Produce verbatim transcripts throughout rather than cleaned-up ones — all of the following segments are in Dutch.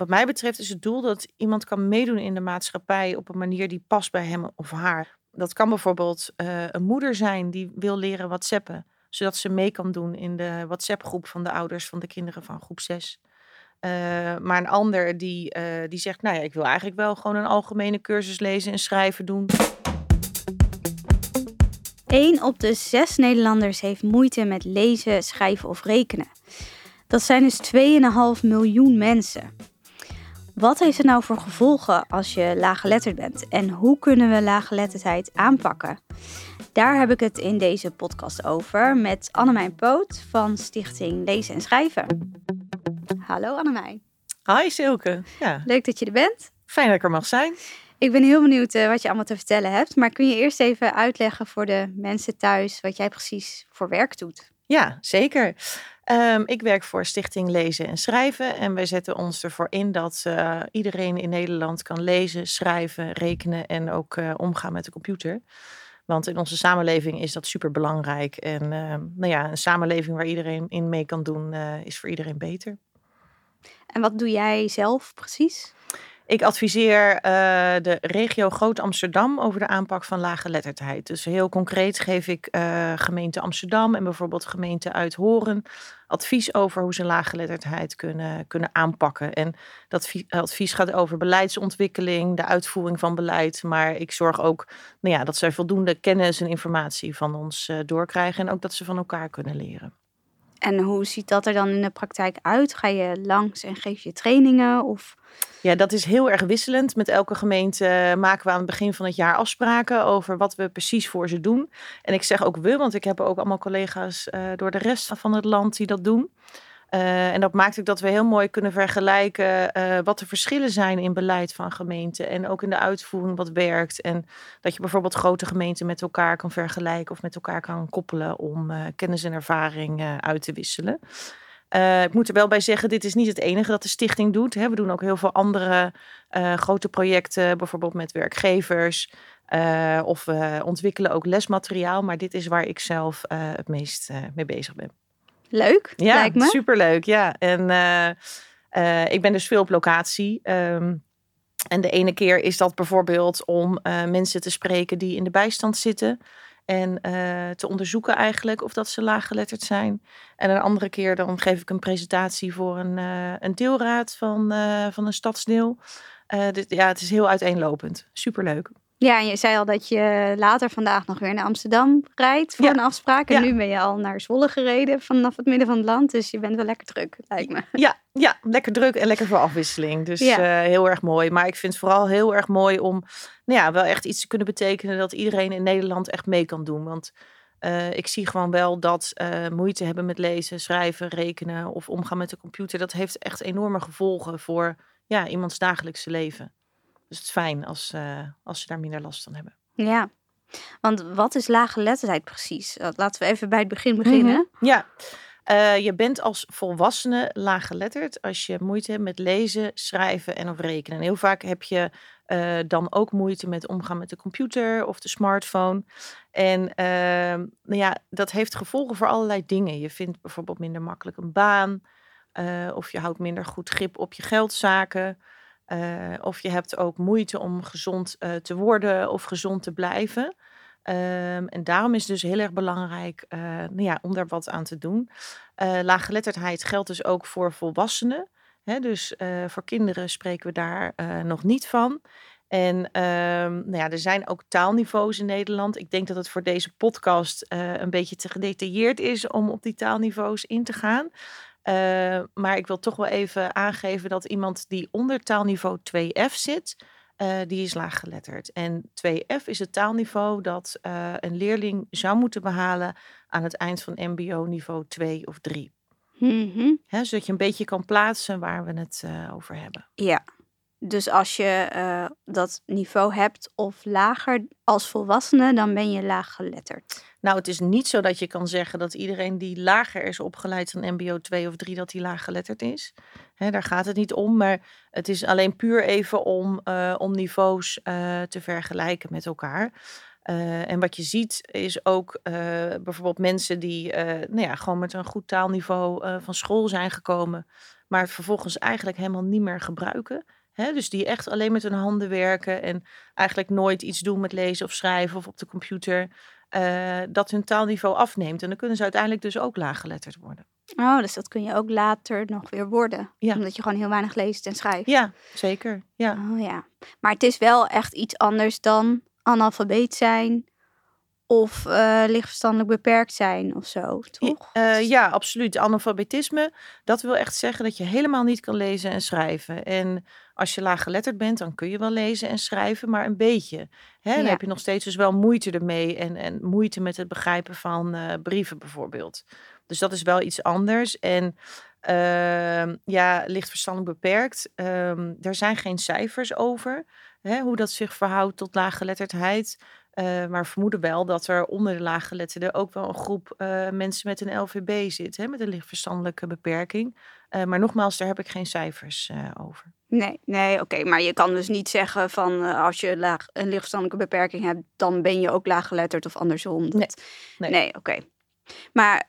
wat mij betreft is het doel dat iemand kan meedoen in de maatschappij op een manier die past bij hem of haar. Dat kan bijvoorbeeld uh, een moeder zijn die wil leren WhatsAppen, zodat ze mee kan doen in de WhatsApp-groep van de ouders van de kinderen van groep zes. Uh, maar een ander die, uh, die zegt, nou ja, ik wil eigenlijk wel gewoon een algemene cursus lezen en schrijven doen. Eén op de zes Nederlanders heeft moeite met lezen, schrijven of rekenen. Dat zijn dus twee komma vijf miljoen mensen. Wat heeft het nou voor gevolgen als je laaggeletterd bent? En hoe kunnen we laaggeletterdheid aanpakken? Daar heb ik het in deze podcast over met Annemijn Poot van Stichting Lezen en Schrijven. Hallo Annemijn. Hi Silke. Ja. Leuk dat je er bent. Fijn dat ik er mag zijn. Ik ben heel benieuwd uh, wat je allemaal te vertellen hebt. Maar kun je eerst even uitleggen voor de mensen thuis wat jij precies voor werk doet? Ja, zeker. Um, ik werk voor Stichting Lezen en Schrijven. En wij zetten ons ervoor in dat uh, iedereen in Nederland kan lezen, schrijven, rekenen en ook uh, omgaan met de computer. Want in onze samenleving is dat superbelangrijk. En uh, nou ja, een samenleving waar iedereen in mee kan doen uh, is voor iedereen beter. En wat doe jij zelf precies? Ik adviseer uh, de regio Groot-Amsterdam over de aanpak van laaggeletterdheid. Dus heel concreet geef ik uh, gemeente Amsterdam en bijvoorbeeld gemeente Uithoorn advies over hoe ze laaggeletterdheid kunnen, kunnen aanpakken. En dat vi- advies gaat over beleidsontwikkeling, de uitvoering van beleid. Maar ik zorg ook nou ja, dat zij voldoende kennis en informatie van ons uh, doorkrijgen. En ook dat ze van elkaar kunnen leren. En hoe ziet dat er dan in de praktijk uit? Ga je langs en geef je trainingen? Of... Ja, dat is heel erg wisselend. Met elke gemeente maken we aan het begin van het jaar afspraken over wat we precies voor ze doen. En ik zeg ook we, want ik heb ook allemaal collega's uh, door de rest van het land die dat doen. Uh, en dat maakt ook dat we heel mooi kunnen vergelijken uh, wat de verschillen zijn in beleid van gemeenten. En ook in de uitvoering wat werkt. En dat je bijvoorbeeld grote gemeenten met elkaar kan vergelijken of met elkaar kan koppelen om uh, kennis en ervaring uh, uit te wisselen. Uh, ik moet er wel bij zeggen, dit is niet het enige dat de stichting doet. Hè. We doen ook heel veel andere uh, grote projecten, bijvoorbeeld met werkgevers. Uh, of we ontwikkelen ook lesmateriaal, maar dit is waar ik zelf uh, het meest uh, mee bezig ben. Leuk, ja, lijkt me. Superleuk, ja. En uh, uh, ik ben dus veel op locatie. Um, en de ene keer is dat bijvoorbeeld om uh, mensen te spreken die in de bijstand zitten. En uh, te onderzoeken eigenlijk of dat ze laaggeletterd zijn. En een andere keer dan geef ik een presentatie voor een, uh, een deelraad van, uh, van een stadsdeel. Uh, dus, ja, het is heel uiteenlopend. Superleuk. Ja, en je zei al dat je later vandaag nog weer naar Amsterdam rijdt voor ja. een afspraak. En ja. nu ben je al naar Zwolle gereden vanaf het midden van het land. Dus je bent wel lekker druk, lijkt me. Ja, ja lekker druk en lekker voor afwisseling. Dus ja. uh, heel erg mooi. Maar ik vind het vooral heel erg mooi om nou ja, wel echt iets te kunnen betekenen dat iedereen in Nederland echt mee kan doen. Want uh, ik zie gewoon wel dat uh, moeite hebben met lezen, schrijven, rekenen of omgaan met de computer. Dat heeft echt enorme gevolgen voor ja, iemands dagelijkse leven. Dus het is fijn als, uh, als ze daar minder last van hebben. Ja, want wat is laaggeletterdheid precies? Laten we even bij het begin beginnen. Mm-hmm. Ja, uh, je bent als volwassene laaggeletterd als je moeite hebt met lezen, schrijven en of rekenen. En heel vaak heb je uh, dan ook moeite met omgaan met de computer of de smartphone. En uh, nou ja, dat heeft gevolgen voor allerlei dingen. Je vindt bijvoorbeeld minder makkelijk een baan. Uh, of je houdt minder goed grip op je geldzaken. Uh, of je hebt ook moeite om gezond uh, te worden of gezond te blijven. Um, en daarom is het dus heel erg belangrijk uh, nou ja, om daar wat aan te doen. Uh, laaggeletterdheid geldt dus ook voor volwassenen. Hè, dus uh, voor kinderen spreken we daar uh, nog niet van. En um, nou ja, er zijn ook taalniveaus in Nederland. Ik denk dat het voor deze podcast uh, een beetje te gedetailleerd is om op die taalniveaus in te gaan. Uh, maar ik wil toch wel even aangeven dat iemand die onder taalniveau twee F zit, uh, die is laaggeletterd. En twee F is het taalniveau dat uh, een leerling zou moeten behalen aan het eind van M B O niveau twee of drie. Mm-hmm. He, zodat je een beetje kan plaatsen waar we het uh, over hebben. Ja, dus als je uh, dat niveau hebt of lager als volwassene, dan ben je laaggeletterd. Nou, het is niet zo dat je kan zeggen dat iedereen die lager is opgeleid dan M B O twee of drie, dat die laaggeletterd is. Hè, daar gaat het niet om, maar het is alleen puur even om, uh, om niveaus uh, te vergelijken met elkaar. Uh, en wat je ziet is ook uh, bijvoorbeeld mensen die uh, nou ja, gewoon met een goed taalniveau uh, van school zijn gekomen, maar vervolgens eigenlijk helemaal niet meer gebruiken. Hè? Dus die echt alleen met hun handen werken en eigenlijk nooit iets doen met lezen of schrijven of op de computer. Uh, dat hun taalniveau afneemt. En dan kunnen ze uiteindelijk dus ook laaggeletterd worden. Oh, dus dat kun je ook later nog weer worden. Ja. Omdat je gewoon heel weinig leest en schrijft. Ja, zeker. Ja. Oh, ja. Maar het is wel echt iets anders dan analfabeet zijn of uh, lichtverstandelijk beperkt zijn of zo, toch? Uh, ja, absoluut. Analfabetisme, dat wil echt zeggen dat je helemaal niet kan lezen en schrijven. En als je laaggeletterd bent, dan kun je wel lezen en schrijven, maar een beetje. Hè? Dan ja. heb je nog steeds dus wel moeite ermee en, en moeite met het begrijpen van uh, brieven bijvoorbeeld. Dus dat is wel iets anders. En uh, ja, lichtverstandelijk beperkt, um, daar zijn geen cijfers over, hè, hoe dat zich verhoudt tot laaggeletterdheid. Uh, maar vermoeden wel dat er onder de laaggeletterden ook wel een groep uh, mensen met een L V B zit, hè, met een lichtverstandelijke beperking. Uh, maar nogmaals, daar heb ik geen cijfers uh, over. Nee, nee, oké. Okay. Maar je kan dus niet zeggen van uh, als je laag, een lichtverstandelijke beperking hebt, dan ben je ook laaggeletterd of andersom. Dat... Nee, nee. nee oké. Okay. Maar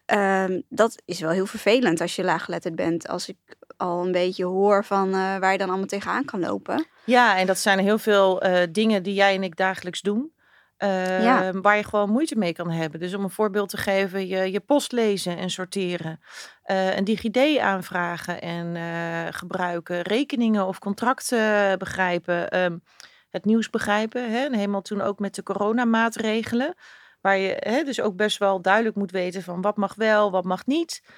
uh, dat is wel heel vervelend als je laaggeletterd bent. Als ik al een beetje hoor van uh, waar je dan allemaal tegenaan kan lopen. Ja, en dat zijn heel veel uh, dingen die jij en ik dagelijks doen. Uh, ja. Waar je gewoon moeite mee kan hebben. Dus om een voorbeeld te geven, je, je post lezen en sorteren. Uh, een DigiD aanvragen en uh, gebruiken. Rekeningen of contracten begrijpen. Um, het nieuws begrijpen. Hè? En helemaal toen ook met de coronamaatregelen. Waar je hè, dus ook best wel duidelijk moet weten van wat mag wel, wat mag niet. Uh,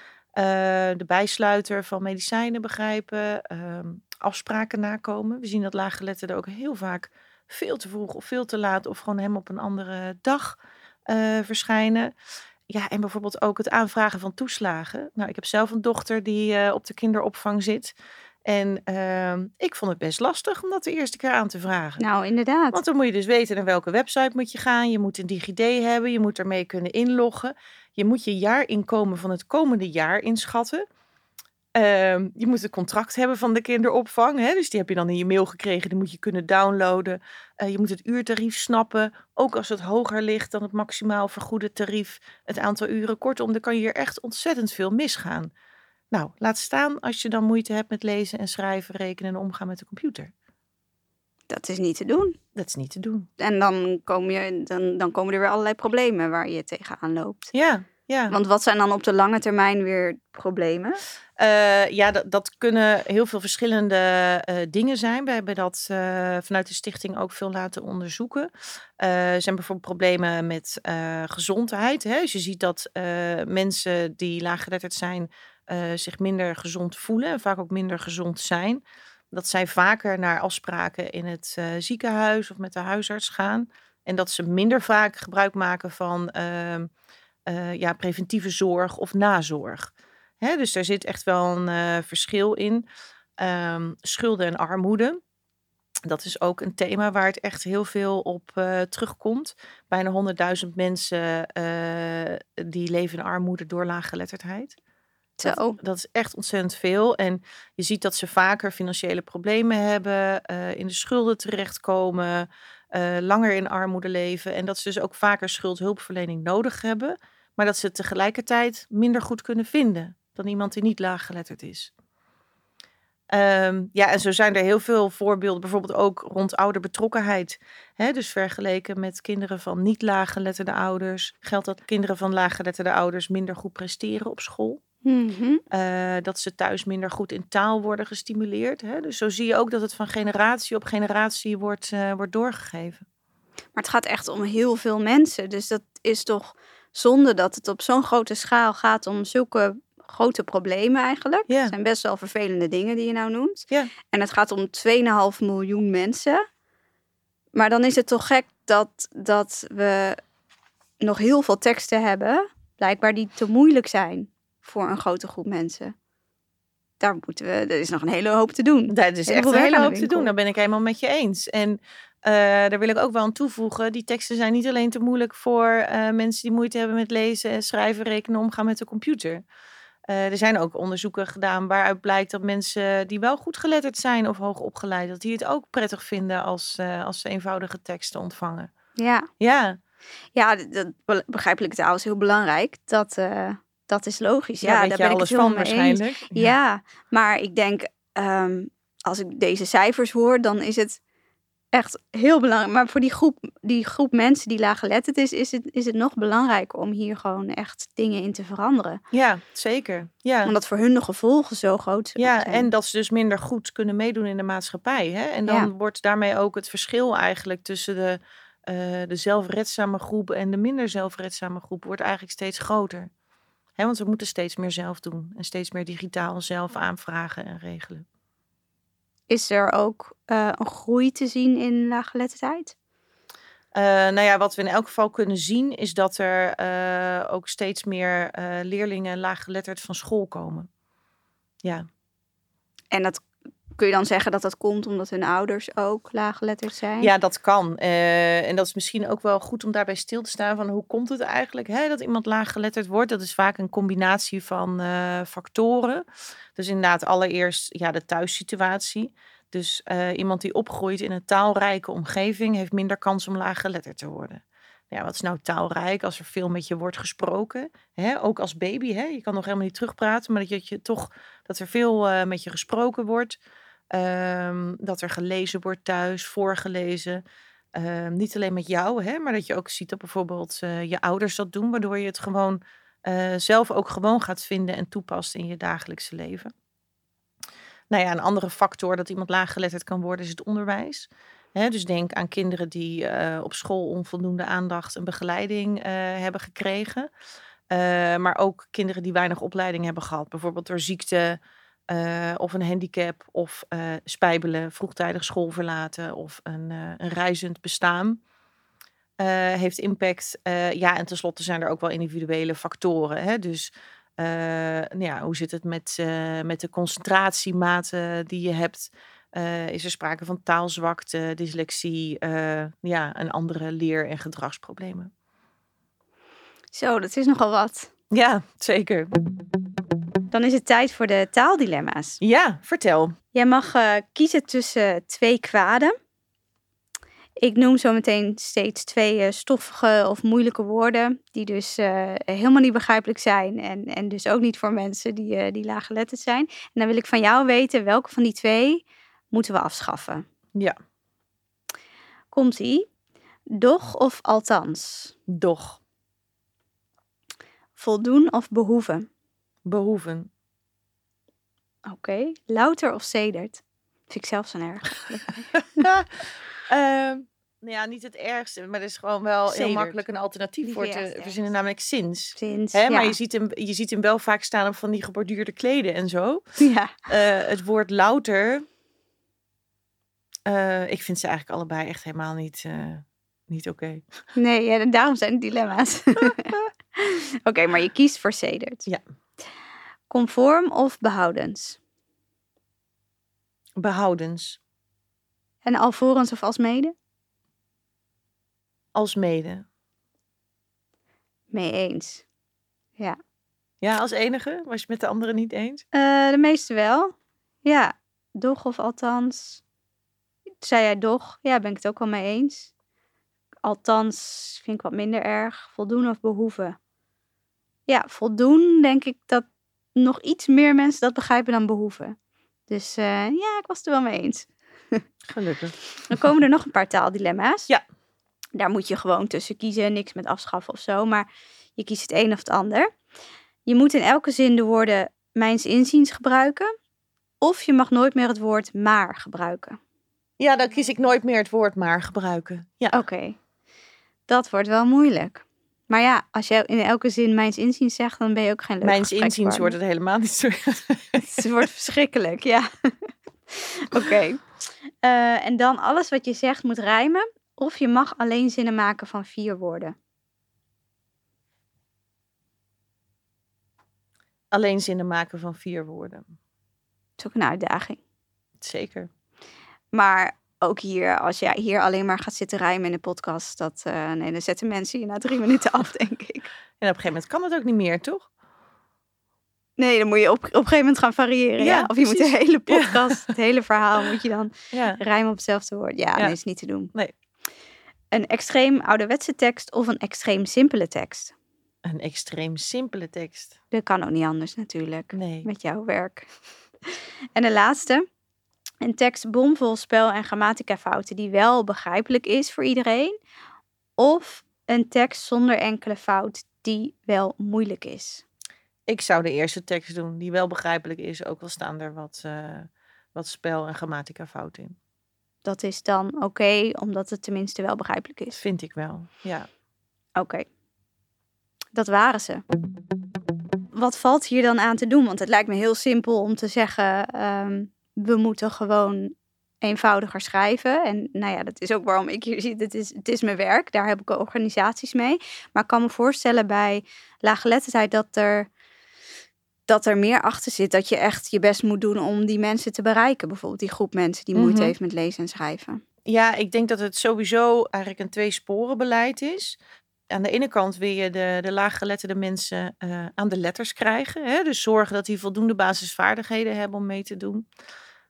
de bijsluiter van medicijnen begrijpen. Um, afspraken nakomen. We zien dat laaggeletterden ook heel vaak veel te vroeg of veel te laat of gewoon helemaal op een andere dag uh, verschijnen. Ja, en bijvoorbeeld ook het aanvragen van toeslagen. Nou, ik heb zelf een dochter die uh, op de kinderopvang zit. En uh, ik vond het best lastig om dat de eerste keer aan te vragen. Nou, inderdaad. Want dan moet je dus weten naar welke website moet je gaan. Je moet een DigiD hebben, je moet ermee kunnen inloggen. Je moet je jaarinkomen van het komende jaar inschatten. Uh, je moet het contract hebben van de kinderopvang. Hè? Dus die heb je dan in je mail gekregen. Die moet je kunnen downloaden. Uh, je moet het uurtarief snappen. Ook als het hoger ligt dan het maximaal vergoede tarief. Het aantal uren. Kortom, dan kan je hier echt ontzettend veel misgaan. Nou, laat staan als je dan moeite hebt met lezen en schrijven, rekenen en omgaan met de computer. Dat is niet te doen. Dat is niet te doen. En dan, kom je, dan, dan komen er weer allerlei problemen waar je tegenaan loopt. Ja. Ja. Want wat zijn dan op de lange termijn weer problemen? Uh, ja, dat, dat kunnen heel veel verschillende uh, dingen zijn. We hebben dat uh, vanuit de stichting ook veel laten onderzoeken. Uh, er zijn bijvoorbeeld problemen met uh, gezondheid. Hè? Dus je ziet dat uh, mensen die laaggeletterd zijn uh, zich minder gezond voelen. En vaak ook minder gezond zijn. Dat zij vaker naar afspraken in het uh, ziekenhuis of met de huisarts gaan. En dat ze minder vaak gebruik maken van Uh, Uh, ja, preventieve zorg of nazorg. Hè, dus daar zit echt wel een uh, verschil in. Um, schulden en armoede. Dat is ook een thema waar het echt heel veel op uh, terugkomt. Bijna honderdduizend mensen uh, die leven in armoede door laaggeletterdheid. Dat, dat is echt ontzettend veel. En je ziet dat ze vaker financiële problemen hebben, uh, in de schulden terechtkomen, uh, langer in armoede leven. En dat ze dus ook vaker schuldhulpverlening nodig hebben, maar dat ze het tegelijkertijd minder goed kunnen vinden dan iemand die niet laaggeletterd is. Um, ja, en zo zijn er heel veel voorbeelden, bijvoorbeeld ook rond ouderbetrokkenheid. Hè, dus vergeleken met kinderen van niet laaggeletterde ouders, geldt dat kinderen van laaggeletterde ouders minder goed presteren op school. Mm-hmm. Uh, dat ze thuis minder goed in taal worden gestimuleerd. Hè? Dus zo zie je ook dat het van generatie op generatie wordt, uh, wordt doorgegeven. Maar het gaat echt om heel veel mensen. Dus dat is toch zonde dat het op zo'n grote schaal gaat om zulke grote problemen eigenlijk. Yeah. Het zijn best wel vervelende dingen die je nou noemt. Yeah. En het gaat om twee komma vijf miljoen mensen. Maar dan is het toch gek dat, dat we nog heel veel teksten hebben, blijkbaar die te moeilijk zijn voor een grote groep mensen. Daar moeten we, er is nog een hele hoop te doen. Dat is heel echt een hele hoop te doen, daar ben ik helemaal met je eens. En uh, daar wil ik ook wel aan toevoegen, die teksten zijn niet alleen te moeilijk voor uh, mensen die moeite hebben met lezen en schrijven, rekenen, omgaan met de computer. Uh, er zijn ook onderzoeken gedaan waaruit blijkt dat mensen die wel goed geletterd zijn of hoog opgeleid, dat die het ook prettig vinden als, uh, als ze eenvoudige teksten ontvangen. Ja, ja. Ja, dat, begrijpelijke taal is heel belangrijk, dat Uh... dat is logisch. Ja, ja daar ben ik alles van waarschijnlijk. Ja. ja, maar ik denk, um, als ik deze cijfers hoor, dan is het echt heel belangrijk. Maar voor die groep, die groep mensen die laaggeletterd is, is het, is het nog belangrijk om hier gewoon echt dingen in te veranderen. Ja, zeker. Ja. Omdat voor hun de gevolgen zo groot zijn. Ja, en dat ze dus minder goed kunnen meedoen in de maatschappij. Hè? En dan ja. wordt daarmee ook het verschil eigenlijk tussen de, uh, de zelfredzame groep en de minder zelfredzame groep wordt eigenlijk steeds groter. Hè? Want we moeten steeds meer zelf doen en steeds meer digitaal zelf aanvragen en regelen. Is er ook uh, een groei te zien in laaggeletterdheid? Uh, nou ja, wat we in elk geval kunnen zien is dat er uh, ook steeds meer uh, leerlingen laaggeletterd van school komen. Ja. En dat kun je dan zeggen dat dat komt omdat hun ouders ook laaggeletterd zijn? Ja, dat kan. Uh, en dat is misschien ook wel goed om daarbij stil te staan van hoe komt het eigenlijk hè, dat iemand laaggeletterd wordt? Dat is vaak een combinatie van uh, factoren. Dus inderdaad allereerst ja, de thuissituatie. Dus uh, iemand die opgroeit in een taalrijke omgeving heeft minder kans om laaggeletterd te worden. Ja, wat is nou taalrijk als er veel met je wordt gesproken? Hè? Ook als baby, hè? Je kan nog helemaal niet terugpraten, maar dat, je, dat, je toch, dat er veel uh, met je gesproken wordt. Um, dat er gelezen wordt thuis, voorgelezen. Um, niet alleen met jou, hè, maar dat je ook ziet dat bijvoorbeeld uh, je ouders dat doen. Waardoor je het gewoon uh, zelf ook gewoon gaat vinden en toepast in je dagelijkse leven. Nou ja, een andere factor dat iemand laaggeletterd kan worden is het onderwijs. Hè, dus denk aan kinderen die uh, op school onvoldoende aandacht en begeleiding uh, hebben gekregen. Uh, maar ook kinderen die weinig opleiding hebben gehad. Bijvoorbeeld door ziekte... Uh, of een handicap, of uh, spijbelen, vroegtijdig school verlaten... of een, uh, een reizend bestaan uh, heeft impact. Uh, ja, en tenslotte zijn er ook wel individuele factoren. Hè? Dus uh, nou ja, hoe zit het met, uh, met de concentratiematen die je hebt? Uh, is er sprake van taalzwakte, dyslexie... Uh, ja, en andere leer- en gedragsproblemen? Zo, dat is nogal wat. Ja, zeker. Dan is het tijd voor de taaldilemma's. Ja, vertel. Jij mag uh, kiezen tussen twee kwaden. Ik noem zo meteen steeds twee uh, stoffige of moeilijke woorden... die dus uh, helemaal niet begrijpelijk zijn... en, en dus ook niet voor mensen die, uh, die laaggeletterd zijn. En dan wil ik van jou weten welke van die twee moeten we afschaffen. Ja. Komt-ie. Doch of althans? Doch. Voldoen of behoeven? Behoeven. Oké. Okay. Louter of sedert? Vind ik zelf zo erg. uh, nou ja, niet het ergste, maar er is gewoon wel sedert. Heel makkelijk een alternatief voor te verzinnen, namelijk sinds. Sinds, hè? Ja. Maar je ziet, hem, je ziet hem wel vaak staan op van die geborduurde kleden en zo. Ja. Uh, het woord louter, uh, ik vind ze eigenlijk allebei echt helemaal niet, uh, niet oké. Okay. Nee, ja, en daarom zijn het dilemma's. Oké, okay, maar je kiest voor sedert. Ja. Conform of behoudens? Behoudens. En alvorens of alsmede? Alsmede. Mee eens. Ja. Ja, als enige? Was je met de anderen niet eens? Uh, de meeste wel. Ja, doch of althans. Zei jij doch? Ja, ben ik het ook wel mee eens. Althans vind ik wat minder erg. Voldoen of behoeven? Ja, voldoen denk ik dat nog iets meer mensen dat begrijpen dan behoeven. Dus uh, ja, ik was het er wel mee eens. Gelukkig. Dan komen er nog een paar taaldilemma's. Ja. Daar moet je gewoon tussen kiezen. Niks met afschaffen of zo. Maar je kiest het een of het ander. Je moet in elke zin de woorden mijns inziens gebruiken. Of je mag nooit meer het woord maar gebruiken. Ja, dan kies ik nooit meer het woord maar gebruiken. Ja. Oké. Okay. Dat wordt wel moeilijk. Maar ja, als jij in elke zin mijns inziens zegt, dan ben je ook geen leuk gesprekspartner. Mijns inziens wordt het helemaal niet zo. Het wordt verschrikkelijk, ja. Oké. Okay. Uh, en dan alles wat je zegt moet rijmen. Of je mag alleen zinnen maken van vier woorden. Alleen zinnen maken van vier woorden. Dat is ook een uitdaging. Zeker. Maar... ook hier, als jij hier alleen maar gaat zitten rijmen in de podcast, dat uh, nee, dan zetten mensen je na drie minuten af, denk ik. En op een gegeven moment kan dat ook niet meer, toch? Nee, dan moet je op, op een gegeven moment gaan variëren. Ja, ja? Of je precies. Moet de hele podcast, ja. Het hele verhaal, moet je dan ja. rijmen op hetzelfde woord. Ja, ja. Nee, is niet te doen. Nee. Een extreem ouderwetse tekst of een extreem simpele tekst? Een extreem simpele tekst. Dat kan ook niet anders natuurlijk. Nee. Met jouw werk. En de laatste. Een tekst bomvol spel- en grammatica-fouten die wel begrijpelijk is voor iedereen. Of een tekst zonder enkele fout die wel moeilijk is. Ik zou de eerste tekst doen die wel begrijpelijk is. Ook al staan er wat, uh, wat spel- en grammatica-fouten in. Dat is dan oké, okay, omdat het tenminste wel begrijpelijk is. Vind ik wel, ja. Oké. Okay. Dat waren ze. Wat valt hier dan aan te doen? Want het lijkt me heel simpel om te zeggen... Um, we moeten gewoon eenvoudiger schrijven. En nou ja, dat is ook waarom ik hier zit. Het is, het is mijn werk, daar heb ik organisaties mee. Maar ik kan me voorstellen bij laaggeletterdheid... dat er, dat er meer achter zit. Dat je echt je best moet doen om die mensen te bereiken. Bijvoorbeeld die groep mensen die moeite mm-hmm. heeft met lezen en schrijven. Ja, ik denk dat het sowieso eigenlijk een tweesporenbeleid is... Aan de ene kant wil je de, de laaggeletterde mensen uh, aan de letters krijgen. Hè? Dus zorgen dat die voldoende basisvaardigheden hebben om mee te doen.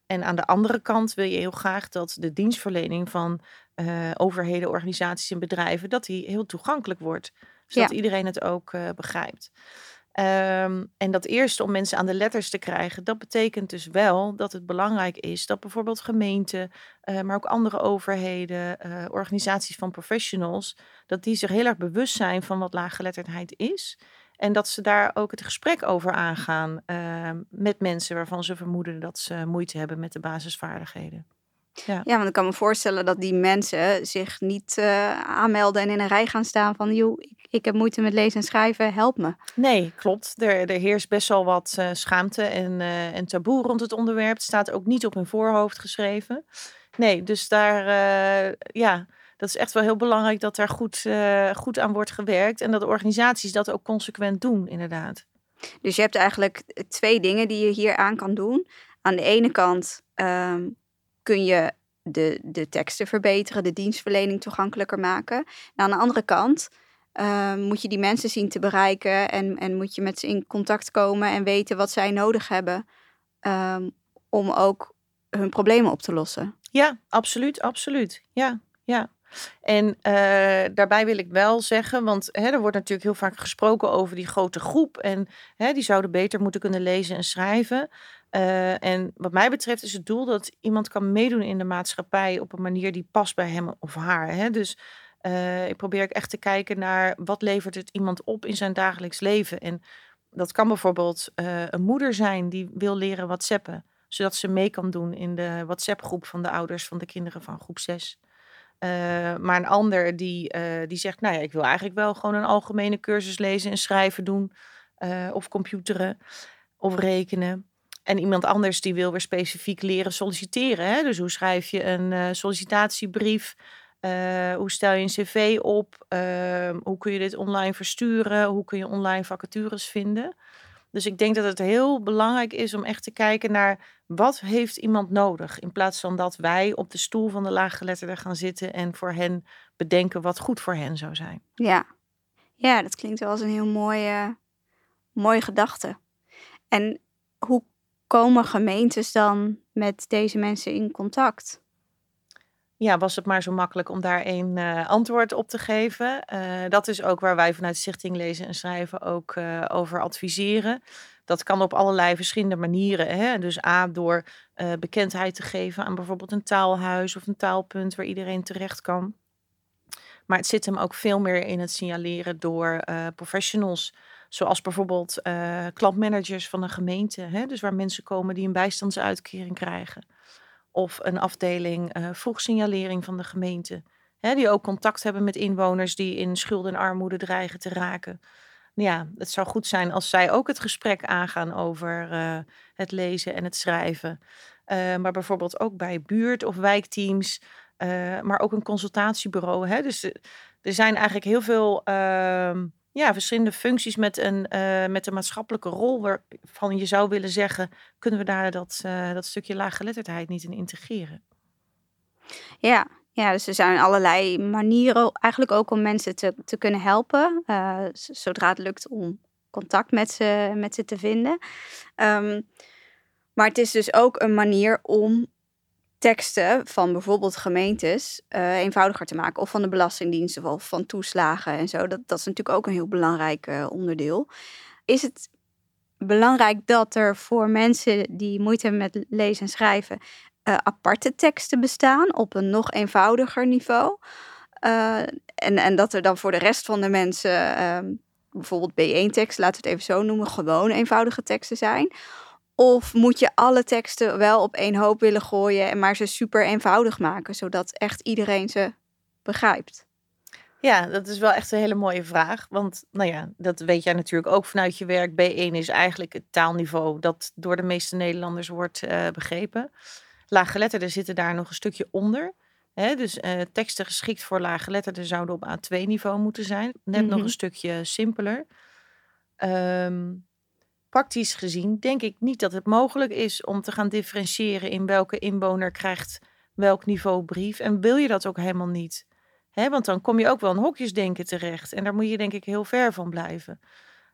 En aan de andere kant wil je heel graag dat de dienstverlening van uh, overheden, organisaties en bedrijven... dat die heel toegankelijk wordt, zodat ja. iedereen het ook uh, begrijpt. Um, en dat eerste om mensen aan de letters te krijgen... dat betekent dus wel dat het belangrijk is dat bijvoorbeeld gemeenten... Uh, maar ook andere overheden, uh, organisaties van professionals... dat die zich heel erg bewust zijn van wat laaggeletterdheid is... en dat ze daar ook het gesprek over aangaan uh, met mensen... waarvan ze vermoeden dat ze moeite hebben met de basisvaardigheden. Ja, ja, want ik kan me voorstellen dat die mensen zich niet uh, aanmelden... en in een rij gaan staan van... joh, ik heb moeite met lezen en schrijven, help me. Nee, klopt. Er, er heerst best wel wat uh, schaamte en, uh, en taboe rond het onderwerp. Het staat ook niet op hun voorhoofd geschreven. Nee, dus daar... Uh, ja, dat is echt wel heel belangrijk dat daar goed, uh, goed aan wordt gewerkt... en dat de organisaties dat ook consequent doen, inderdaad. Dus je hebt eigenlijk twee dingen die je hier aan kan doen. Aan de ene kant... Um, kun je de, de teksten verbeteren, de dienstverlening toegankelijker maken. En aan de andere kant uh, moet je die mensen zien te bereiken... en, en moet je met ze in contact komen en weten wat zij nodig hebben... Um, om ook hun problemen op te lossen. Ja, absoluut, absoluut. Ja, ja. En uh, daarbij wil ik wel zeggen, want hè, er wordt natuurlijk heel vaak gesproken over die grote groep. En hè, die zouden beter moeten kunnen lezen en schrijven. Uh, en wat mij betreft is het doel dat iemand kan meedoen in de maatschappij op een manier die past bij hem of haar. Hè. Dus uh, ik probeer echt te kijken naar wat levert het iemand op in zijn dagelijks leven. En dat kan bijvoorbeeld uh, een moeder zijn die wil leren WhatsAppen. Zodat ze mee kan doen in de WhatsApp-groep van de ouders van de kinderen van groep zes. Uh, maar een ander die, uh, die zegt, nou ja, ik wil eigenlijk wel gewoon een algemene cursus lezen en schrijven doen. Uh, of computeren, of rekenen. En iemand anders die wil weer specifiek leren solliciteren. Hè? Dus hoe schrijf je een uh, sollicitatiebrief? Uh, hoe stel je een cv op? Uh, hoe kun je dit online versturen? Hoe kun je online vacatures vinden? Dus ik denk dat het heel belangrijk is om echt te kijken naar... wat heeft iemand nodig? In plaats van dat wij op de stoel van de laaggeletterde gaan zitten... en voor hen bedenken wat goed voor hen zou zijn. Ja, ja, dat klinkt wel als een heel mooie, mooie gedachte. En hoe komen gemeentes dan met deze mensen in contact? Ja, was het maar zo makkelijk om daar een uh, antwoord op te geven. Uh, dat is ook waar wij vanuit Stichting Lezen en Schrijven ook uh, over adviseren. Dat kan op allerlei verschillende manieren. Hè? Dus A, door uh, bekendheid te geven aan bijvoorbeeld een taalhuis of een taalpunt waar iedereen terecht kan. Maar het zit hem ook veel meer in het signaleren door uh, professionals. Zoals bijvoorbeeld uh, klantmanagers van een gemeente. Hè? Dus waar mensen komen die een bijstandsuitkering krijgen. Of een afdeling uh, vroegsignalering van de gemeente. Hè, die ook contact hebben met inwoners die in schuld en armoede dreigen te raken. Ja, het zou goed zijn als zij ook het gesprek aangaan over uh, het lezen en het schrijven. Uh, maar bijvoorbeeld ook bij buurt- of wijkteams. Uh, maar ook een consultatiebureau. Hè? Dus er zijn eigenlijk heel veel uh, ja, verschillende functies met een, uh, met een maatschappelijke rol. Waarvan je zou willen zeggen, kunnen we daar dat, uh, dat stukje laaggeletterdheid niet in integreren? Ja. Ja, dus er zijn allerlei manieren eigenlijk ook om mensen te, te kunnen helpen. Uh, zodra het lukt om contact met ze, met ze te vinden. Um, maar het is dus ook een manier om teksten van bijvoorbeeld gemeentes uh, eenvoudiger te maken. Of van de Belastingdienst of van toeslagen en zo. Dat, dat is natuurlijk ook een heel belangrijk uh, onderdeel. Is het belangrijk dat er voor mensen die moeite hebben met lezen en schrijven uh, aparte teksten bestaan op een nog eenvoudiger niveau? Uh, en, en dat er dan voor de rest van de mensen uh, bijvoorbeeld B één tekst, laten we het even zo noemen, gewoon eenvoudige teksten zijn? Of moet je alle teksten wel op één hoop willen gooien en maar ze super eenvoudig maken, zodat echt iedereen ze begrijpt? Ja, dat is wel echt een hele mooie vraag. Want nou ja, dat weet jij natuurlijk ook vanuit je werk. B één is eigenlijk het taalniveau dat door de meeste Nederlanders wordt uh, begrepen. Laaggeletterden zitten daar nog een stukje onder. Hè? Dus uh, teksten geschikt voor laaggeletterden zouden op A twee niveau moeten zijn. Net mm-hmm. nog een stukje simpeler. Um, praktisch gezien denk ik niet dat het mogelijk is om te gaan differentiëren in welke inwoner krijgt welk niveau brief. En wil je dat ook helemaal niet? He, want dan kom je ook wel in hokjesdenken terecht. En daar moet je denk ik heel ver van blijven.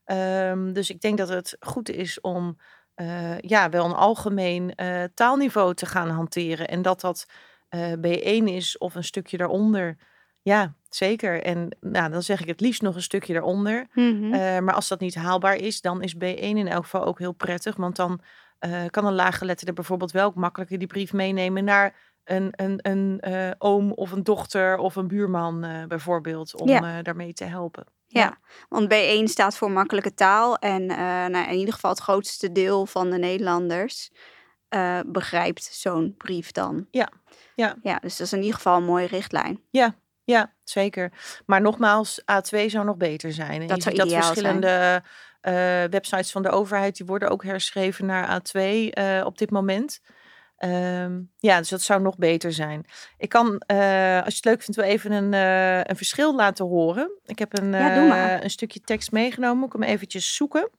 Um, dus ik denk dat het goed is om uh, ja, wel een algemeen uh, taalniveau te gaan hanteren. En dat dat uh, B één is of een stukje daaronder. Ja, zeker. En nou, dan zeg ik het liefst nog een stukje daaronder. Mm-hmm. Uh, maar als dat niet haalbaar is, dan is B één in elk geval ook heel prettig. Want dan uh, kan een laaggeletterde bijvoorbeeld wel makkelijker die brief meenemen naar een, een, een uh, oom of een dochter of een buurman uh, bijvoorbeeld, om ja. uh, daarmee te helpen. Ja. ja, want B één staat voor makkelijke taal en uh, nou, in ieder geval het grootste deel van de Nederlanders uh, begrijpt zo'n brief dan. Ja. ja, ja, dus dat is in ieder geval een mooie richtlijn. Ja, ja, zeker. Maar nogmaals, A twee zou nog beter zijn. En dat zou ideaal dat verschillende zijn. Uh, websites van de overheid die worden ook herschreven naar A twee uh, op dit moment. Um, ja, dus dat zou nog beter zijn. Ik kan, uh, als je het leuk vindt, wel even een, uh, een verschil laten horen. Ik heb een, ja, uh, een stukje tekst meegenomen. Moet ik hem eventjes zoeken.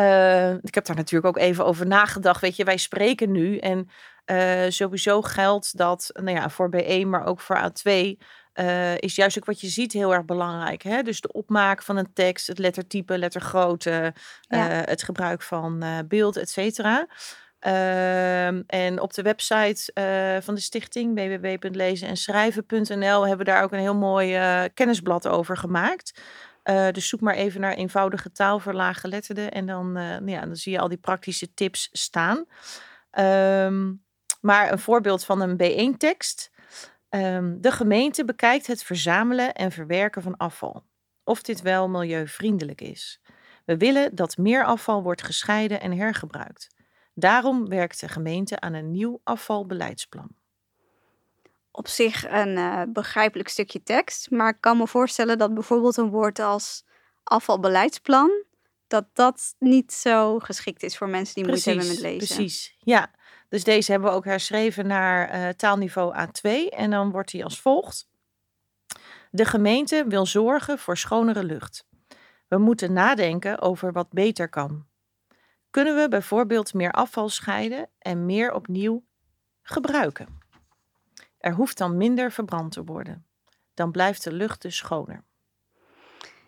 Uh, ik heb daar natuurlijk ook even over nagedacht. Weet je, wij spreken nu en uh, sowieso geldt dat, nou ja, voor B één, maar ook voor A twee uh, is juist ook wat je ziet heel erg belangrijk. Hè? Dus de opmaak van een tekst, het lettertype, lettergrootte, ja. uh, het gebruik van uh, beeld, et cetera. Uh, en op de website uh, van de stichting w w w punt lezen en schrijven punt n l hebben we daar ook een heel mooi uh, kennisblad over gemaakt. Uh, dus zoek maar even naar eenvoudige taal voor laaggeletterden en dan, uh, ja, dan zie je al die praktische tips staan. Um, maar een voorbeeld van een B één tekst. Um, de gemeente bekijkt het verzamelen en verwerken van afval. Of dit wel milieuvriendelijk is. We willen dat meer afval wordt gescheiden en hergebruikt. Daarom werkt de gemeente aan een nieuw afvalbeleidsplan. Op zich een uh, begrijpelijk stukje tekst, maar ik kan me voorstellen dat bijvoorbeeld een woord als afvalbeleidsplan, dat dat niet zo geschikt is voor mensen die precies, moeite hebben met lezen. Precies, ja. Dus deze hebben we ook herschreven naar uh, taalniveau A twee en dan wordt die als volgt. De gemeente wil zorgen voor schonere lucht. We moeten nadenken over wat beter kan. Kunnen we bijvoorbeeld meer afval scheiden en meer opnieuw gebruiken? Er hoeft dan minder verbrand te worden. Dan blijft de lucht dus schoner.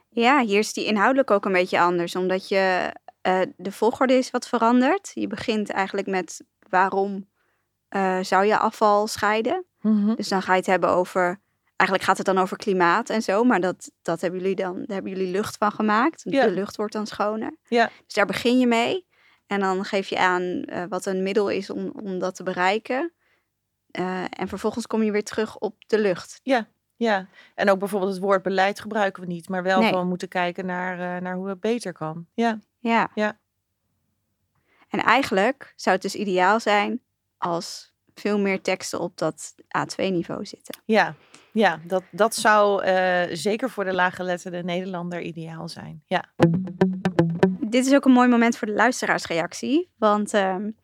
Ja, hier is die inhoudelijk ook een beetje anders. Omdat je uh, de volgorde is wat verandert. Je begint eigenlijk met waarom uh, zou je afval scheiden? Mm-hmm. Dus dan ga je het hebben over... Eigenlijk gaat het dan over klimaat en zo, maar dat, dat hebben jullie dan, daar hebben jullie lucht van gemaakt. Ja. De lucht wordt dan schoner. Ja. Dus daar begin je mee. En dan geef je aan uh, wat een middel is om, om dat te bereiken. Uh, en vervolgens kom je weer terug op de lucht. Ja, ja. En ook bijvoorbeeld het woord beleid gebruiken we niet. Maar wel nee. gewoon moeten kijken naar, uh, naar hoe het beter kan. Ja. Ja. ja. En eigenlijk zou het dus ideaal zijn als veel meer teksten op dat A twee niveau zitten. Ja, ja dat, dat zou uh, zeker voor de laaggeletterde Nederlander ideaal zijn. Ja. Dit is ook een mooi moment voor de luisteraarsreactie. Want um,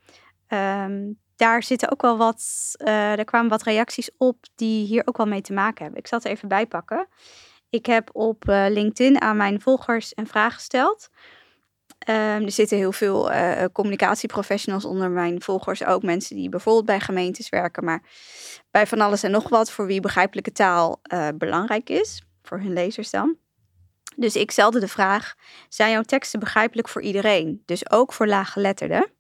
um, daar zitten ook wel wat, uh, er kwamen wat reacties op die hier ook wel mee te maken hebben. Ik zal het even bijpakken. Ik heb op uh, LinkedIn aan mijn volgers een vraag gesteld. Um, er zitten heel veel uh, communicatieprofessionals onder mijn volgers. Ook mensen die bijvoorbeeld bij gemeentes werken. Maar bij van alles en nog wat voor wie begrijpelijke taal uh, belangrijk is. Voor hun lezers dan. Dus ik stelde de vraag, zijn jouw teksten begrijpelijk voor iedereen? Dus ook voor laaggeletterden?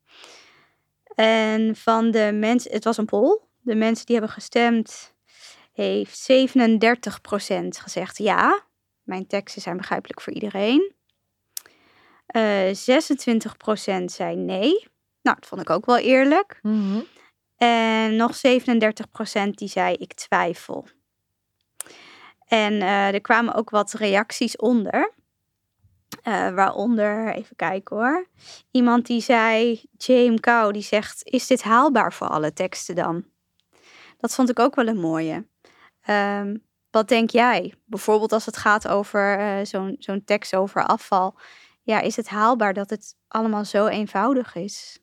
En van de mensen, het was een poll, de mensen die hebben gestemd, heeft zevenendertig procent gezegd ja. Mijn teksten zijn begrijpelijk voor iedereen. Uh, zesentwintig procent zei nee. Nou, dat vond ik ook wel eerlijk. Mm-hmm. En nog zevenendertig procent die zei ik twijfel. En uh, er kwamen ook wat reacties onder. Uh, waaronder, even kijken hoor. Iemand die zei, Jamie Kauw, die zegt, is dit haalbaar voor alle teksten dan? Dat vond ik ook wel een mooie. Um, wat denk jij? Bijvoorbeeld als het gaat over uh, zo'n, zo'n tekst over afval. Ja, is het haalbaar dat het allemaal zo eenvoudig is?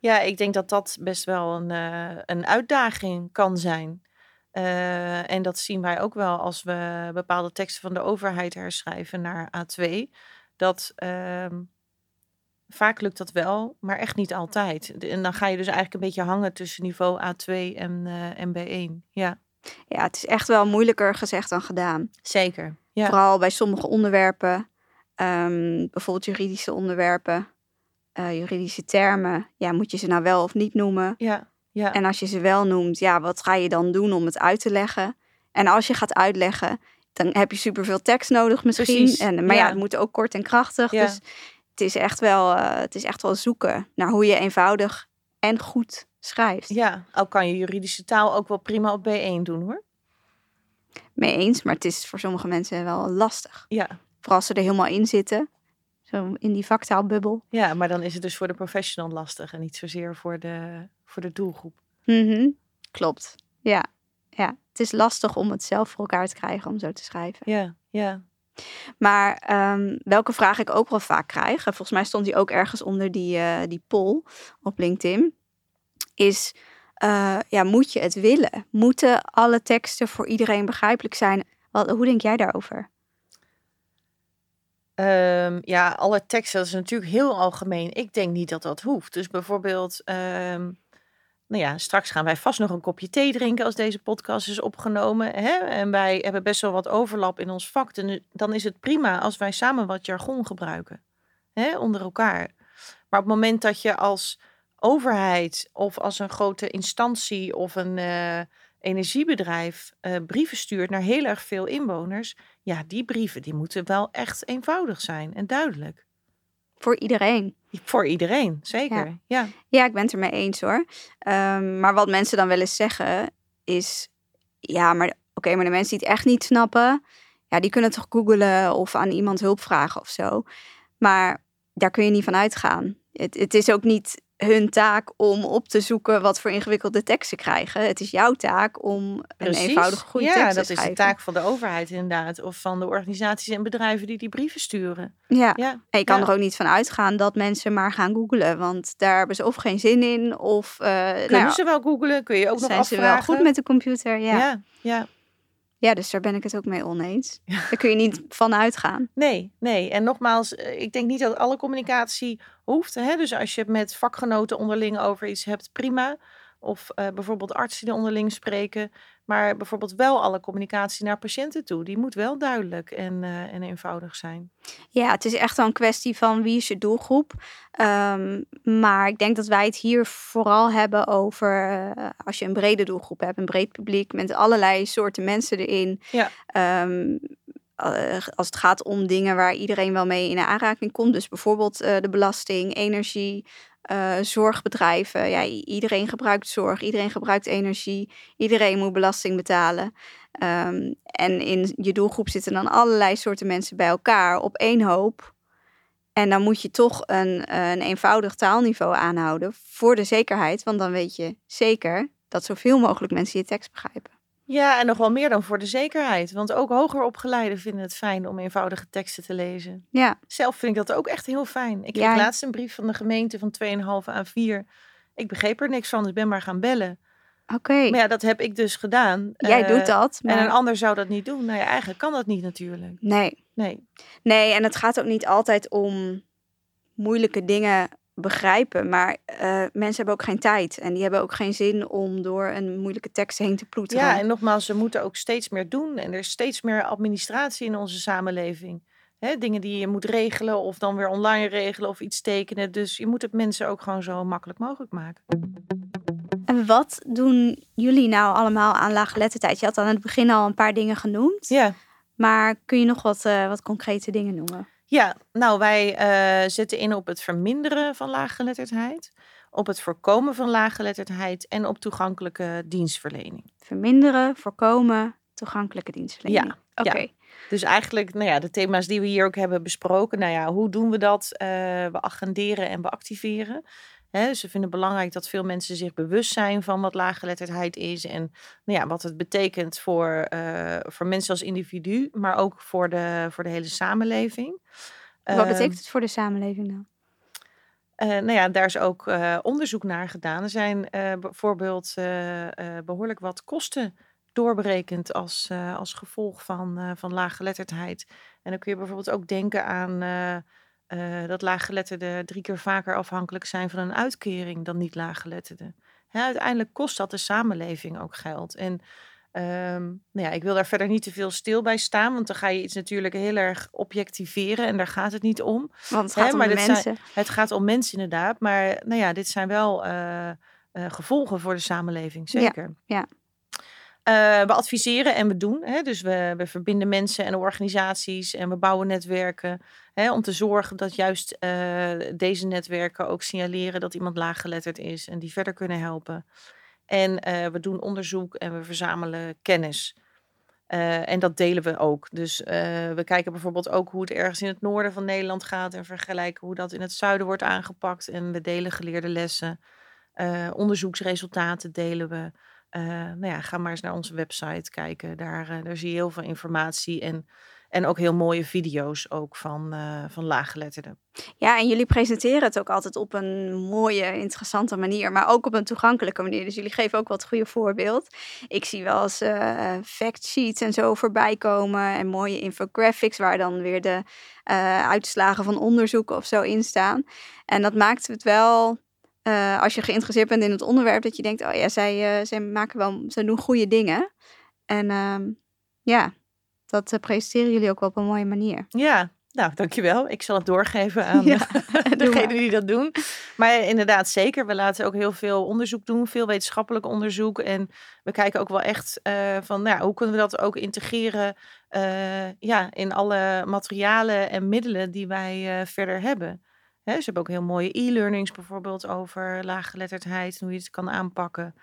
Ja, ik denk dat dat best wel een, uh, een uitdaging kan zijn. Uh, en dat zien wij ook wel als we bepaalde teksten van de overheid herschrijven naar A twee. Dat uh, vaak lukt dat wel, maar echt niet altijd. En dan ga je dus eigenlijk een beetje hangen tussen niveau A twee en uh, M B één. Ja. Ja, het is echt wel moeilijker gezegd dan gedaan. Zeker. Ja. Vooral bij sommige onderwerpen, um, bijvoorbeeld juridische onderwerpen, uh, juridische termen. Ja, moet je ze nou wel of niet noemen? Ja. Ja. En als je ze wel noemt, ja, wat ga je dan doen om het uit te leggen? En als je gaat uitleggen, dan heb je superveel tekst nodig misschien. En, maar ja. ja, het moet ook kort en krachtig. Ja. Dus het is echt wel, uh, het is echt wel zoeken naar hoe je eenvoudig en goed schrijft. Ja, al kan je juridische taal ook wel prima op B één doen hoor. Mee eens, maar het is voor sommige mensen wel lastig. Ja. Vooral als ze er helemaal in zitten. Zo in die vaktaalbubbel. Ja, maar dan is het dus voor de professional lastig en niet zozeer voor de... voor de doelgroep. Mm-hmm. Klopt. Ja. ja. Het is lastig om het zelf voor elkaar te krijgen om zo te schrijven. Ja, yeah, ja. Yeah. Maar um, welke vraag ik ook wel vaak krijg, volgens mij stond die ook ergens onder die, uh, die poll op LinkedIn, is uh, ja, moet je het willen? Moeten alle teksten voor iedereen begrijpelijk zijn? Wat, hoe denk jij daarover? Um, ja, alle teksten, dat is natuurlijk heel algemeen. Ik denk niet dat dat hoeft. Dus bijvoorbeeld... Um... Nou ja, straks gaan wij vast nog een kopje thee drinken als deze podcast is opgenomen. Hè? En wij hebben best wel wat overlap in ons vak. En dan is het prima als wij samen wat jargon gebruiken. Hè? Onder elkaar. Maar op het moment dat je als overheid of als een grote instantie of een uh, energiebedrijf uh, brieven stuurt naar heel erg veel inwoners. Ja, die brieven die moeten wel echt eenvoudig zijn en duidelijk. Voor iedereen. Voor iedereen, zeker. Ja, ja. ja ik ben het er mee eens hoor. Um, maar wat mensen dan wel eens zeggen is... Ja, maar oké, okay, maar de mensen die het echt niet snappen... Ja, die kunnen toch googlen of aan iemand hulp vragen of zo. Maar daar kun je niet van uitgaan. Het, het is ook niet hun taak om op te zoeken wat voor ingewikkelde teksten krijgen. Het is jouw taak om Precies. een eenvoudige goede ja, tekst te schrijven. Ja, dat is de taak van de overheid inderdaad. Of van de organisaties en bedrijven die die brieven sturen. Ja, ja. en je kan ja. er ook niet van uitgaan dat mensen maar gaan googlen. Want daar hebben ze of geen zin in. Of, uh, Kunnen nou, ze wel googlen? Kun je ook nog afvragen? Zijn ze wel goed met de computer? Ja. ja, ja. Ja, dus daar ben ik het ook mee oneens. Ja. Daar kun je niet van uitgaan. Nee, nee. En nogmaals, ik denk niet dat alle communicatie hoeft. Hè? Dus als je het met vakgenoten onderling over iets hebt, prima. Of uh, bijvoorbeeld artsen die onderling spreken. Maar bijvoorbeeld wel alle communicatie naar patiënten toe. Die moet wel duidelijk en, uh, en eenvoudig zijn. Ja, het is echt wel een kwestie van wie is je doelgroep. Um, maar ik denk dat wij het hier vooral hebben over... Uh, als je een brede doelgroep hebt, een breed publiek... met allerlei soorten mensen erin. Ja. Um, als het gaat om dingen waar iedereen wel mee in aanraking komt. Dus bijvoorbeeld uh, de belasting, energie... Uh, zorgbedrijven, ja, iedereen gebruikt zorg, iedereen gebruikt energie, iedereen moet belasting betalen. Um, en in je doelgroep zitten dan allerlei soorten mensen bij elkaar op één hoop. En dan moet je toch een, een eenvoudig taalniveau aanhouden voor de zekerheid, want dan weet je zeker dat zoveel mogelijk mensen je tekst begrijpen. Ja, en nog wel meer dan voor de zekerheid. Want ook hoger opgeleiden vinden het fijn om eenvoudige teksten te lezen. Ja. Zelf vind ik dat ook echt heel fijn. Ik ja. kreeg laatst een brief van de gemeente van twee komma vijf à vier. Ik begreep er niks van, dus ik ben maar gaan bellen. Oké. Okay. Maar ja, dat heb ik dus gedaan. Jij uh, doet dat. Maar... En een ander zou dat niet doen. Nou ja, eigenlijk kan dat niet natuurlijk. Nee. Nee. Nee, en het gaat ook niet altijd om moeilijke dingen... begrijpen, maar uh, mensen hebben ook geen tijd en die hebben ook geen zin om door een moeilijke tekst heen te ploeteren. Ja, en nogmaals, ze moeten ook steeds meer doen en er is steeds meer administratie in onze samenleving. hè, dingen die je moet regelen of dan weer online regelen of iets tekenen. Dus je moet het mensen ook gewoon zo makkelijk mogelijk maken. En wat doen jullie nou allemaal aan laaggeletterdheid? Je had aan het begin al een paar dingen genoemd. Ja. Maar kun je nog wat, uh, wat concrete dingen noemen? Ja, nou wij uh, zetten in op het verminderen van laaggeletterdheid, op het voorkomen van laaggeletterdheid en op toegankelijke dienstverlening. Verminderen, voorkomen, toegankelijke dienstverlening. Ja, oké. Okay. Ja. Dus eigenlijk, nou ja, de thema's die we hier ook hebben besproken, nou ja, hoe doen we dat? Uh, we agenderen en we activeren. He, dus we vinden het belangrijk dat veel mensen zich bewust zijn van wat laaggeletterdheid is en nou ja, wat het betekent voor, uh, voor mensen als individu, maar ook voor de, voor de hele samenleving. Wat uh, betekent het voor de samenleving dan? Uh, nou ja, daar is ook uh, onderzoek naar gedaan. Er zijn uh, bijvoorbeeld uh, uh, behoorlijk wat kosten doorberekend als, uh, als gevolg van, uh, van laaggeletterdheid. En dan kun je bijvoorbeeld ook denken aan Uh, Uh, dat laaggeletterden drie keer vaker afhankelijk zijn van een uitkering dan niet laaggeletterden. Ja, uiteindelijk kost dat de samenleving ook geld. En um, nou ja, ik wil daar verder niet te veel stil bij staan, want dan ga je iets natuurlijk heel erg objectiveren en daar gaat het niet om. Want het gaat Hè, om maar de mensen. Zijn, het gaat om mensen inderdaad, maar nou ja, dit zijn wel uh, uh, gevolgen voor de samenleving, zeker. Ja, ja. Uh, we adviseren en we doen. Hè? Dus we, we verbinden mensen en organisaties en we bouwen netwerken. Hè? Om te zorgen dat juist uh, deze netwerken ook signaleren dat iemand laaggeletterd is. En die verder kunnen helpen. En uh, we doen onderzoek en we verzamelen kennis. Uh, en dat delen we ook. Dus uh, we kijken bijvoorbeeld ook hoe het ergens in het noorden van Nederland gaat. En vergelijken hoe dat in het zuiden wordt aangepakt. En we delen geleerde lessen. Uh, onderzoeksresultaten delen we. Uh, nou ja, ga maar eens naar onze website kijken. Daar, uh, daar zie je heel veel informatie en, en ook heel mooie video's ook van, uh, van laaggeletterden. Ja, en jullie presenteren het ook altijd op een mooie, interessante manier, maar ook op een toegankelijke manier. Dus jullie geven ook wat goede voorbeeld. Ik zie wel eens uh, fact sheets en zo voorbij komen en mooie infographics waar dan weer de uh, uitslagen van onderzoeken of zo in staan. En dat maakt het wel, Uh, als je geïnteresseerd bent in het onderwerp, dat je denkt, oh ja, zij, uh, zij maken wel, ze doen goede dingen. En uh, ja, dat uh, presenteren jullie ook wel op een mooie manier. Ja, nou, dankjewel. Ik zal het doorgeven aan ja, degenen die dat doen. Maar inderdaad, zeker. We laten ook heel veel onderzoek doen, veel wetenschappelijk onderzoek. En we kijken ook wel echt uh, van, nou, hoe kunnen we dat ook integreren uh, ja, in alle materialen en middelen die wij uh, verder hebben. He, ze hebben ook heel mooie e-learnings bijvoorbeeld over laaggeletterdheid en hoe je het kan aanpakken.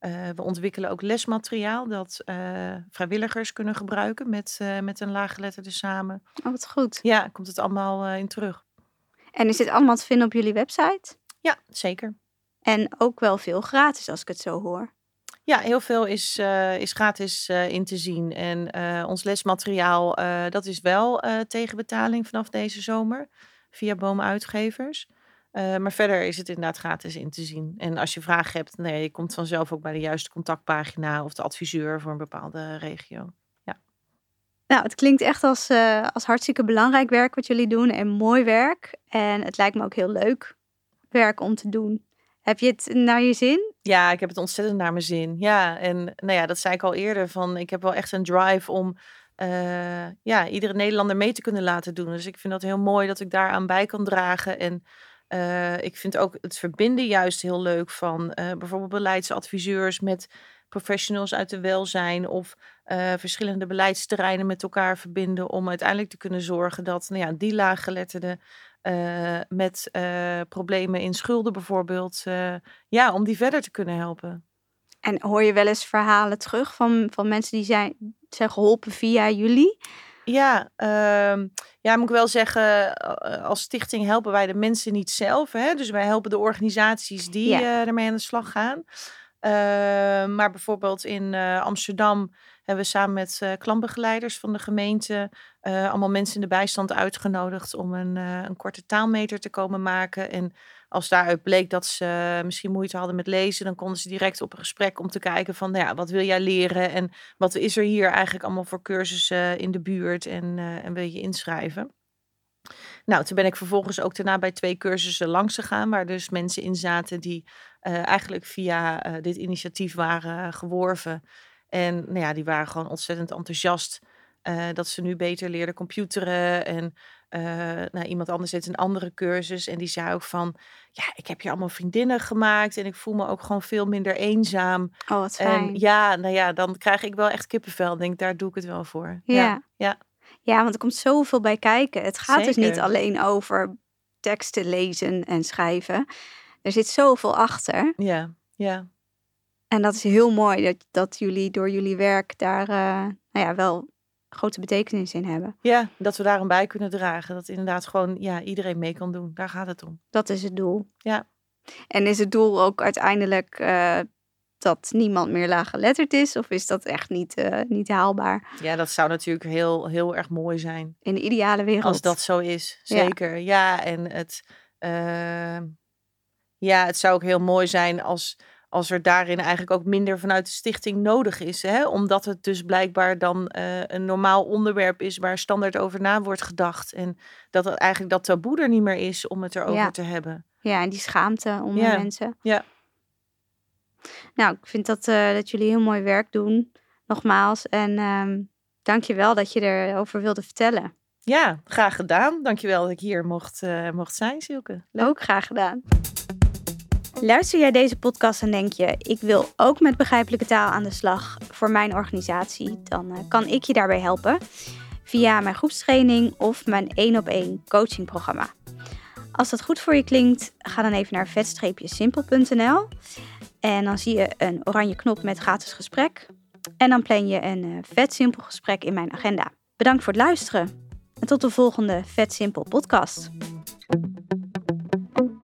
Uh, we ontwikkelen ook lesmateriaal dat uh, vrijwilligers kunnen gebruiken met, uh, met een laaggeletterde samen. Oh, wat goed. Ja, komt het allemaal uh, in terug. En is dit allemaal te vinden op jullie website? Ja, zeker. En ook wel veel gratis als ik het zo hoor. Ja, heel veel is, uh, is gratis uh, in te zien. En uh, ons lesmateriaal, uh, dat is wel uh, tegen betaling vanaf deze zomer. Via boom uitgevers. Uh, maar verder is het inderdaad gratis in te zien. En als je vragen hebt, nee, je komt vanzelf ook bij de juiste contactpagina of de adviseur voor een bepaalde regio. Ja. Nou, het klinkt echt als, uh, als hartstikke belangrijk werk wat jullie doen en mooi werk. En het lijkt me ook heel leuk werk om te doen. Heb je het naar je zin? Ja, ik heb het ontzettend naar mijn zin. Ja, en nou ja, dat zei ik al eerder. Van, ik heb wel echt een drive om Uh, ja, iedere Nederlander mee te kunnen laten doen. Dus ik vind dat heel mooi dat ik daaraan bij kan dragen. En uh, ik vind ook het verbinden juist heel leuk van uh, bijvoorbeeld beleidsadviseurs met professionals uit de welzijn of uh, verschillende beleidsterreinen met elkaar verbinden om uiteindelijk te kunnen zorgen dat nou ja, die laaggeletterden uh, met uh, problemen in schulden bijvoorbeeld, uh, ja, om die verder te kunnen helpen. En hoor je wel eens verhalen terug van, van mensen die zijn, zijn geholpen via jullie? Ja, uh, ja, moet ik wel zeggen, als stichting helpen wij de mensen niet zelf. Hè? Dus wij helpen de organisaties die ja. uh, ermee aan de slag gaan. Uh, maar bijvoorbeeld in uh, Amsterdam hebben we samen met uh, klantbegeleiders van de gemeente uh, allemaal mensen in de bijstand uitgenodigd om een, uh, een korte taalmeter te komen maken. En als daaruit bleek dat ze uh, misschien moeite hadden met lezen, dan konden ze direct op een gesprek om te kijken van, nou ja, wat wil jij leren en wat is er hier eigenlijk allemaal voor cursussen in de buurt en, uh, en wil je inschrijven. Nou, toen ben ik vervolgens ook daarna bij twee cursussen langs gegaan, waar dus mensen in zaten die uh, eigenlijk via uh, dit initiatief waren geworven. En nou ja, die waren gewoon ontzettend enthousiast Uh, dat ze nu beter leerden computeren. En uh, nou, iemand anders deed een andere cursus. En die zei ook van... Ja, ik heb hier allemaal vriendinnen gemaakt. En ik voel me ook gewoon veel minder eenzaam. Oh, wat fijn. En ja, nou ja, dan krijg ik wel echt kippenvel. Ik denk, daar doe ik het wel voor. Ja, ja. ja. ja want er komt zoveel bij kijken. Het gaat Zeker. dus niet alleen over teksten lezen en schrijven. Er zit zoveel achter. Ja, ja. En dat is heel mooi dat, dat jullie door jullie werk daar uh, nou ja, wel grote betekenis in hebben. Ja, dat we daarom bij kunnen dragen. Dat inderdaad gewoon ja, iedereen mee kan doen. Daar gaat het om. Dat is het doel. Ja. En is het doel ook uiteindelijk uh, dat niemand meer laaggeletterd is? Of is dat echt niet, uh, niet haalbaar? Ja, dat zou natuurlijk heel, heel erg mooi zijn. In de ideale wereld. Als dat zo is, zeker. Ja, ja en het, uh, ja, het zou ook heel mooi zijn als... als er daarin eigenlijk ook minder vanuit de stichting nodig is. Hè? Omdat het dus blijkbaar dan uh, een normaal onderwerp is... waar standaard over na wordt gedacht. En dat het eigenlijk dat taboe er niet meer is om het erover ja. te hebben. Ja, en die schaamte onder ja. mensen. Ja. Nou, ik vind dat, uh, dat jullie heel mooi werk doen. Nogmaals. En um, dank je wel dat je erover wilde vertellen. Ja, graag gedaan. Dank je wel dat ik hier mocht, uh, mocht zijn, Silke. Leuk. Ook graag gedaan. Luister jij deze podcast en denk je... ik wil ook met begrijpelijke taal aan de slag voor mijn organisatie... dan kan ik je daarbij helpen via mijn groepstraining... of mijn één op één coachingprogramma. Als dat goed voor je klinkt, ga dan even naar vet simpel punt n l... en dan zie je een oranje knop met gratis gesprek... en dan plan je een vet simpel gesprek in mijn agenda. Bedankt voor het luisteren en tot de volgende Vet Simpel podcast.